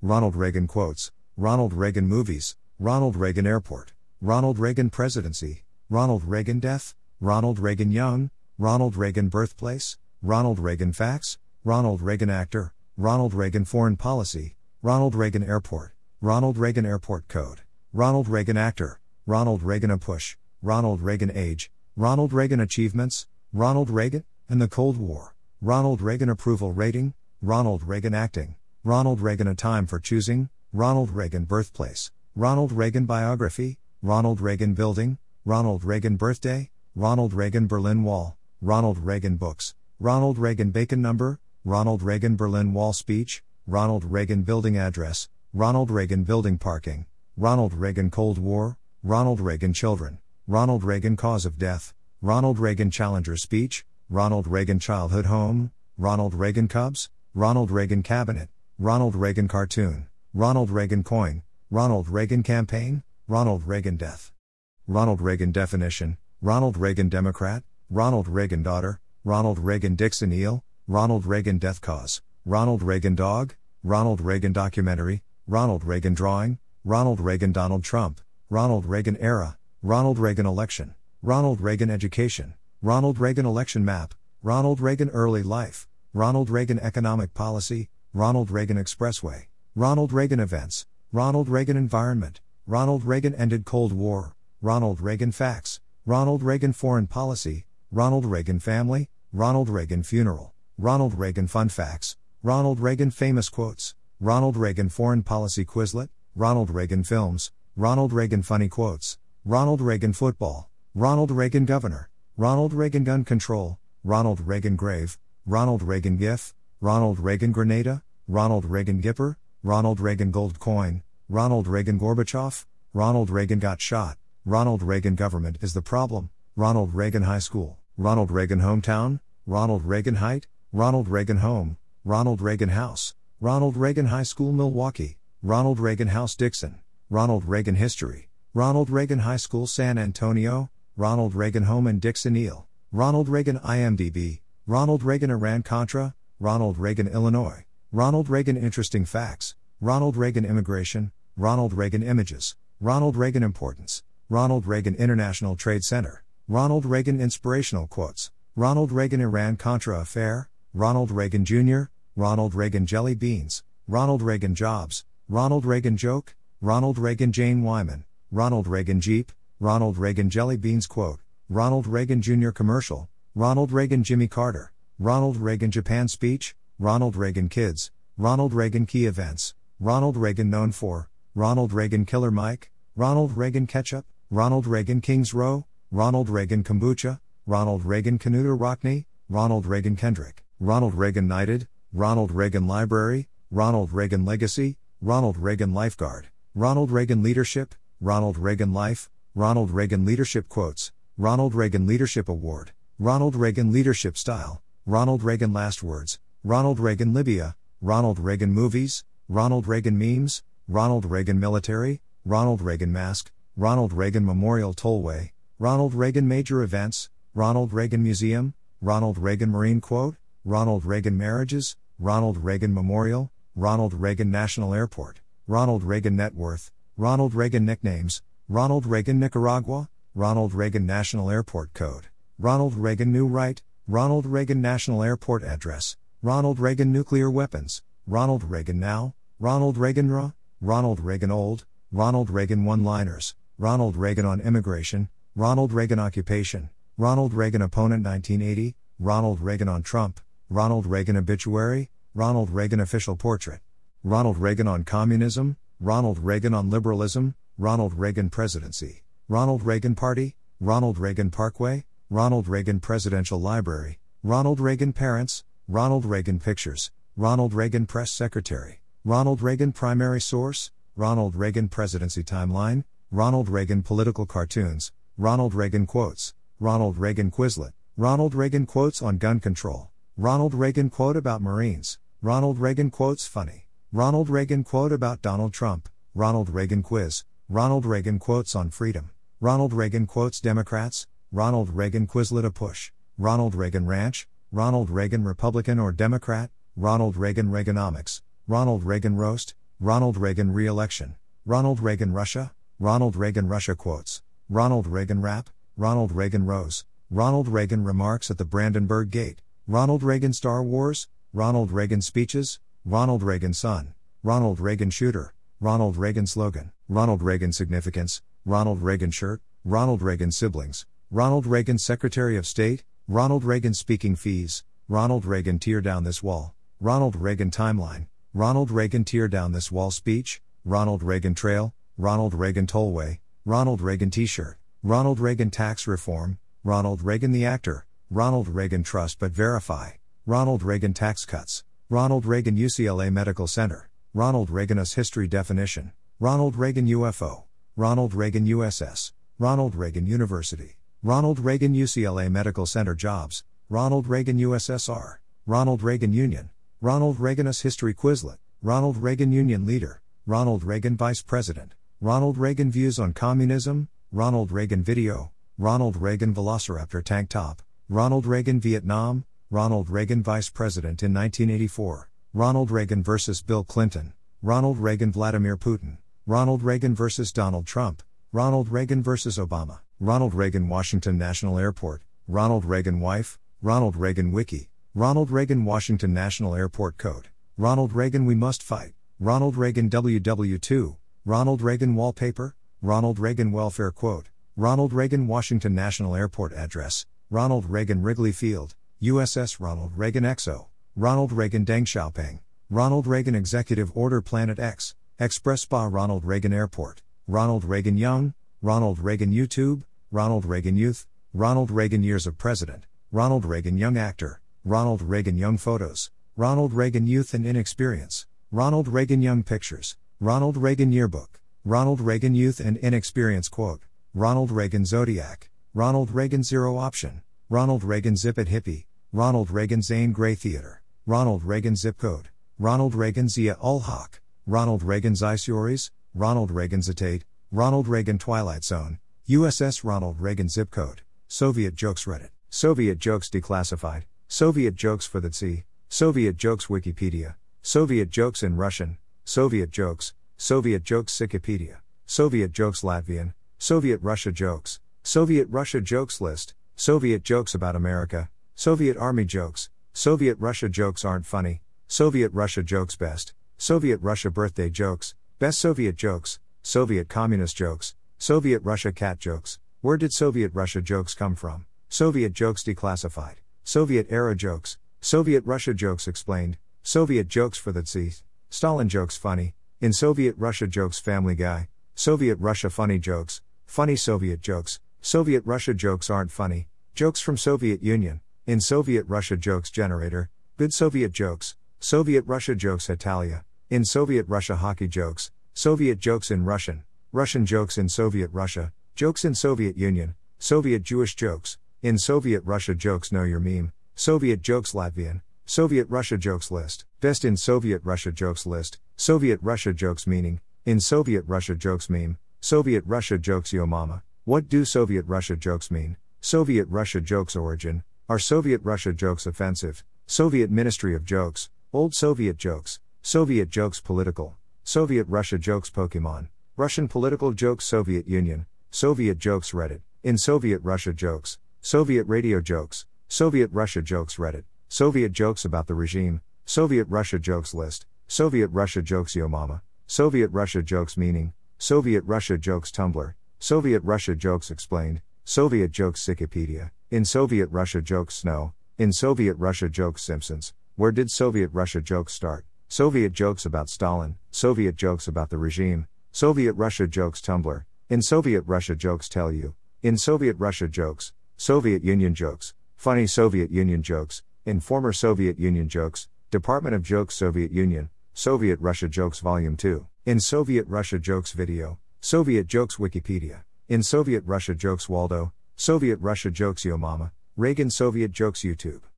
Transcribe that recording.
Ronald Reagan quotes, Ronald Reagan movies, Ronald Reagan airport, Ronald Reagan presidency, Ronald Reagan death, Ronald Reagan young, Ronald Reagan birthplace, Ronald Reagan facts, Ronald Reagan actor, Ronald Reagan foreign policy, Ronald Reagan airport, Ronald Reagan airport code, Ronald Reagan actor, Ronald Reagan a push, Ronald Reagan age, Ronald Reagan achievements, Ronald Reagan and the Cold War, Ronald Reagan approval rating, Ronald Reagan acting, Ronald Reagan a time for choosing, Ronald Reagan birthplace, Ronald Reagan biography, Ronald Reagan building, Ronald Reagan birthday, Ronald Reagan Berlin Wall, Ronald Reagan books, Ronald Reagan Bacon number, Ronald Reagan Berlin Wall speech, Ronald Reagan building address, Ronald Reagan building parking, Ronald Reagan Cold War, Ronald Reagan children, Ronald Reagan cause of death, Ronald Reagan Challenger speech, Ronald Reagan childhood home, Ronald Reagan Cubs, Ronald Reagan cabinet, Ronald Reagan cartoon, Ronald Reagan coin, Ronald Reagan campaign, Ronald Reagan death, Ronald Reagan definition, Ronald Reagan Democrat, Ronald Reagan daughter, Ronald Reagan Dixon eel, Ronald Reagan death cause, Ronald Reagan dog, Ronald Reagan documentary, Ronald Reagan drawing, Ronald Reagan Donald Trump, Ronald Reagan era, Ronald Reagan election, Ronald Reagan education, Ronald Reagan election map, Ronald Reagan early life, Ronald Reagan economic policy, Ronald Reagan expressway, Ronald Reagan events, Ronald Reagan environment, Ronald Reagan ended Cold War, Ronald Reagan facts, Ronald Reagan foreign policy, Ronald Reagan family, Ronald Reagan funeral, Ronald Reagan fun facts, Ronald Reagan famous quotes, Ronald Reagan foreign policy Quizlet, Ronald Reagan films, Ronald Reagan funny quotes, Ronald Reagan football, Ronald Reagan governor, Ronald Reagan gun control, Ronald Reagan grave, Ronald Reagan gif, Ronald Reagan Grenada, Ronald Reagan Gipper, Ronald Reagan gold coin, Ronald Reagan Gorbachev, Ronald Reagan got shot, Ronald Reagan government is the problem, Ronald Reagan high school, Ronald Reagan hometown, Ronald Reagan height, Ronald Reagan home, Ronald Reagan house, Ronald Reagan high school Milwaukee, Ronald Reagan house Dixon, Ronald Reagan history, Ronald Reagan high school San Antonio, Ronald Reagan home in Dixon Eel, Ronald Reagan IMDb, Ronald Reagan Iran Contra, Ronald Reagan Illinois, Ronald Reagan interesting facts, Ronald Reagan immigration, Ronald Reagan images, Ronald Reagan importance, Ronald Reagan International Trade Center, Ronald Reagan inspirational quotes, Ronald Reagan Iran-Contra affair, Ronald Reagan Jr., Ronald Reagan jelly beans, Ronald Reagan jobs, Ronald Reagan joke, Ronald Reagan Jane Wyman, Ronald Reagan Jeep, Ronald Reagan jelly beans quote, Ronald Reagan Jr. commercial, Ronald Reagan Jimmy Carter, Ronald Reagan Japan speech, Ronald Reagan kids, Ronald Reagan key events, Ronald Reagan known for, Ronald Reagan killer Mike, Ronald Reagan ketchup, Ronald Reagan Kings Row, Ronald Reagan Kombucha, Ronald Reagan Canuter Rockney, Ronald Reagan Kendrick, Ronald Reagan Knighted, Ronald Reagan Library, Ronald Reagan Legacy, Ronald Reagan Lifeguard, Ronald Reagan Leadership, Ronald Reagan Life, Ronald Reagan Leadership Quotes, Ronald Reagan Leadership Award, Ronald Reagan Leadership Style, Ronald Reagan Last Words, Ronald Reagan Libya, Ronald Reagan Movies, Ronald Reagan Memes, Ronald Reagan Military, Ronald Reagan Mask, Ronald Reagan Memorial Tollway, Ronald Reagan Major Events, Ronald Reagan Museum, Ronald Reagan Marine Quote, Ronald Reagan Marriages, Ronald Reagan Memorial, Ronald Reagan National Airport, Ronald Reagan Net Worth, Ronald Reagan Nicknames, Ronald Reagan Nicaragua, Ronald Reagan National Airport Code, Ronald Reagan New Right, Ronald Reagan National Airport Address, Ronald Reagan Nuclear Weapons, Ronald Reagan Now, Ronald Reagan RA, Ronald Reagan Old, Ronald Reagan One-Liners, Ronald Reagan on Immigration, Ronald Reagan Occupation, Ronald Reagan Opponent 1980, Ronald Reagan on Trump, Ronald Reagan Obituary, Ronald Reagan Official Portrait, Ronald Reagan on Communism, Ronald Reagan on Liberalism, Ronald Reagan Presidency, Ronald Reagan Party, Ronald Reagan Parkway, Ronald Reagan Presidential Library, Ronald Reagan Parents, Ronald Reagan Pictures, Ronald Reagan Press Secretary, Ronald Reagan Primary Source, Ronald Reagan Presidency Timeline, Ronald Reagan Political Cartoons, Ronald Reagan Quotes, Ronald Reagan Quizlet, Ronald Reagan Quotes on Gun Control, Ronald Reagan Quote about Marines, Ronald Reagan Quotes Funny, Ronald Reagan Quote about Donald Trump, Ronald Reagan Quiz, Ronald Reagan Quotes on Freedom, Ronald Reagan Quotes Democrats, Ronald Reagan Quizlet a push, Ronald Reagan Ranch, Ronald Reagan Republican or Democrat, Ronald Reagan Reaganomics, Ronald Reagan Roast, Ronald Reagan re-election, Ronald Reagan Russia, Ronald Reagan Russia quotes, Ronald Reagan rap, Ronald Reagan rose, Ronald Reagan remarks at the Brandenburg Gate, Ronald Reagan Star Wars, Ronald Reagan speeches, Ronald Reagan son, Ronald Reagan shooter, Ronald Reagan slogan, Ronald Reagan significance, Ronald Reagan shirt, Ronald Reagan siblings, Ronald Reagan Secretary of State, Ronald Reagan speaking fees, Ronald Reagan tear down this wall, Ronald Reagan timeline, Ronald Reagan tear down this wall speech, Ronald Reagan trail, Ronald Reagan tollway, Ronald Reagan t-shirt, Ronald Reagan tax reform, Ronald Reagan the actor, Ronald Reagan trust but verify, Ronald Reagan tax cuts, Ronald Reagan UCLA Medical Center, Ronald Reagan US history definition, Ronald Reagan UFO, Ronald Reagan USS, Ronald Reagan University, Ronald Reagan UCLA Medical Center jobs, Ronald Reagan USSR, Ronald Reagan Union, Ronald Reagan US history Quizlet, Ronald Reagan Union leader, Ronald Reagan Vice President, Ronald Reagan views on communism, Ronald Reagan video, Ronald Reagan Velociraptor tank top, Ronald Reagan Vietnam, Ronald Reagan Vice President in 1984, Ronald Reagan vs. Bill Clinton, Ronald Reagan Vladimir Putin, Ronald Reagan vs. Donald Trump, Ronald Reagan vs. Obama, Ronald Reagan Washington National Airport, Ronald Reagan wife, Ronald Reagan wiki, Ronald Reagan Washington National Airport code, Ronald Reagan we must fight, Ronald Reagan WW2, Ronald Reagan wallpaper, Ronald Reagan welfare quote, Ronald Reagan Washington National Airport address, Ronald Reagan Wrigley Field, USS Ronald Reagan XO, Ronald Reagan Deng Xiaoping, Ronald Reagan Executive Order Planet X, Express Spa Ronald Reagan Airport, Ronald Reagan Young, Ronald Reagan YouTube, Ronald Reagan Youth, Ronald Reagan Years of President, Ronald Reagan Young actor, Ronald Reagan Young photos, Ronald Reagan Youth and Inexperience, Ronald Reagan Young pictures, Ronald Reagan yearbook, Ronald Reagan Youth and Inexperience quote, Ronald Reagan Zodiac, Ronald Reagan Zero Option, Ronald Reagan Zip It Hippie, Ronald Reagan Zane Grey Theater, Ronald Reagan Zip Code, Ronald Reagan Zia Ul Haq, Ronald Reagan Ziories, Ronald Reagan Zatate, Ronald Reagan Twilight Zone, USS Ronald Reagan Zip Code, Soviet Jokes Reddit, Soviet Jokes Declassified, Soviet Jokes for the Sea, Soviet Jokes Wikipedia, Soviet Jokes in Russian, Soviet Jokes Wikipedia, Soviet Jokes Latvian, Soviet Russia jokes list, Soviet jokes about America, Soviet army jokes, Soviet Russia jokes aren't funny, Soviet Russia jokes best, Soviet Russia birthday jokes, best Soviet jokes, Soviet communist jokes, Soviet Russia cat jokes, where did Soviet Russia jokes come from, Soviet jokes declassified, Soviet era jokes, Soviet Russia jokes explained, Soviet jokes for the Tsar, Stalin jokes funny, in Soviet Russia jokes Family Guy, Soviet Russia funny jokes, funny Soviet jokes, Soviet Russia jokes aren't funny, jokes from Soviet Union, in Soviet Russia jokes generator, good Soviet Russia jokes Italia, in Soviet Russia hockey jokes, Soviet jokes in Russian, Russian jokes in Soviet Russia, jokes in Soviet Union, Soviet Jewish jokes, in Soviet Russia jokes know your meme, Soviet jokes Latvian, Soviet Russia jokes list, best in Soviet Russia jokes list, Soviet Russia jokes meaning, in Soviet Russia jokes meme, Soviet Russia jokes yo mama, what do Soviet Russia jokes mean, Soviet Russia jokes origin, are Soviet Russia jokes offensive, Soviet Ministry of Jokes, old Soviet jokes political, Soviet Russia jokes Pokemon, Russian political jokes Soviet Union, Soviet jokes Reddit, in Soviet Russia jokes, Soviet radio jokes, Soviet Russia jokes Reddit, Soviet jokes about the regime, Soviet Russia jokes list, Soviet Russia jokes yo mama, Soviet Russia jokes meaning, Soviet Russia jokes Tumblr, Soviet Russia jokes explained, Soviet jokes Wikipedia, in Soviet Russia jokes snow, in Soviet Russia jokes Simpsons, where did Soviet Russia jokes start, Soviet jokes about Stalin, Soviet jokes about the regime, Soviet Russia jokes Tumblr, in Soviet Russia jokes tell you, in Soviet Russia jokes, Soviet Union jokes, funny Soviet Union jokes, in former Soviet Union jokes, Department of Jokes Soviet Union, Soviet Russia jokes volume 2, in Soviet Russia jokes video, Soviet jokes Wikipedia, in Soviet Russia jokes Waldo, Soviet Russia jokes yo mama, Reagan Soviet jokes YouTube.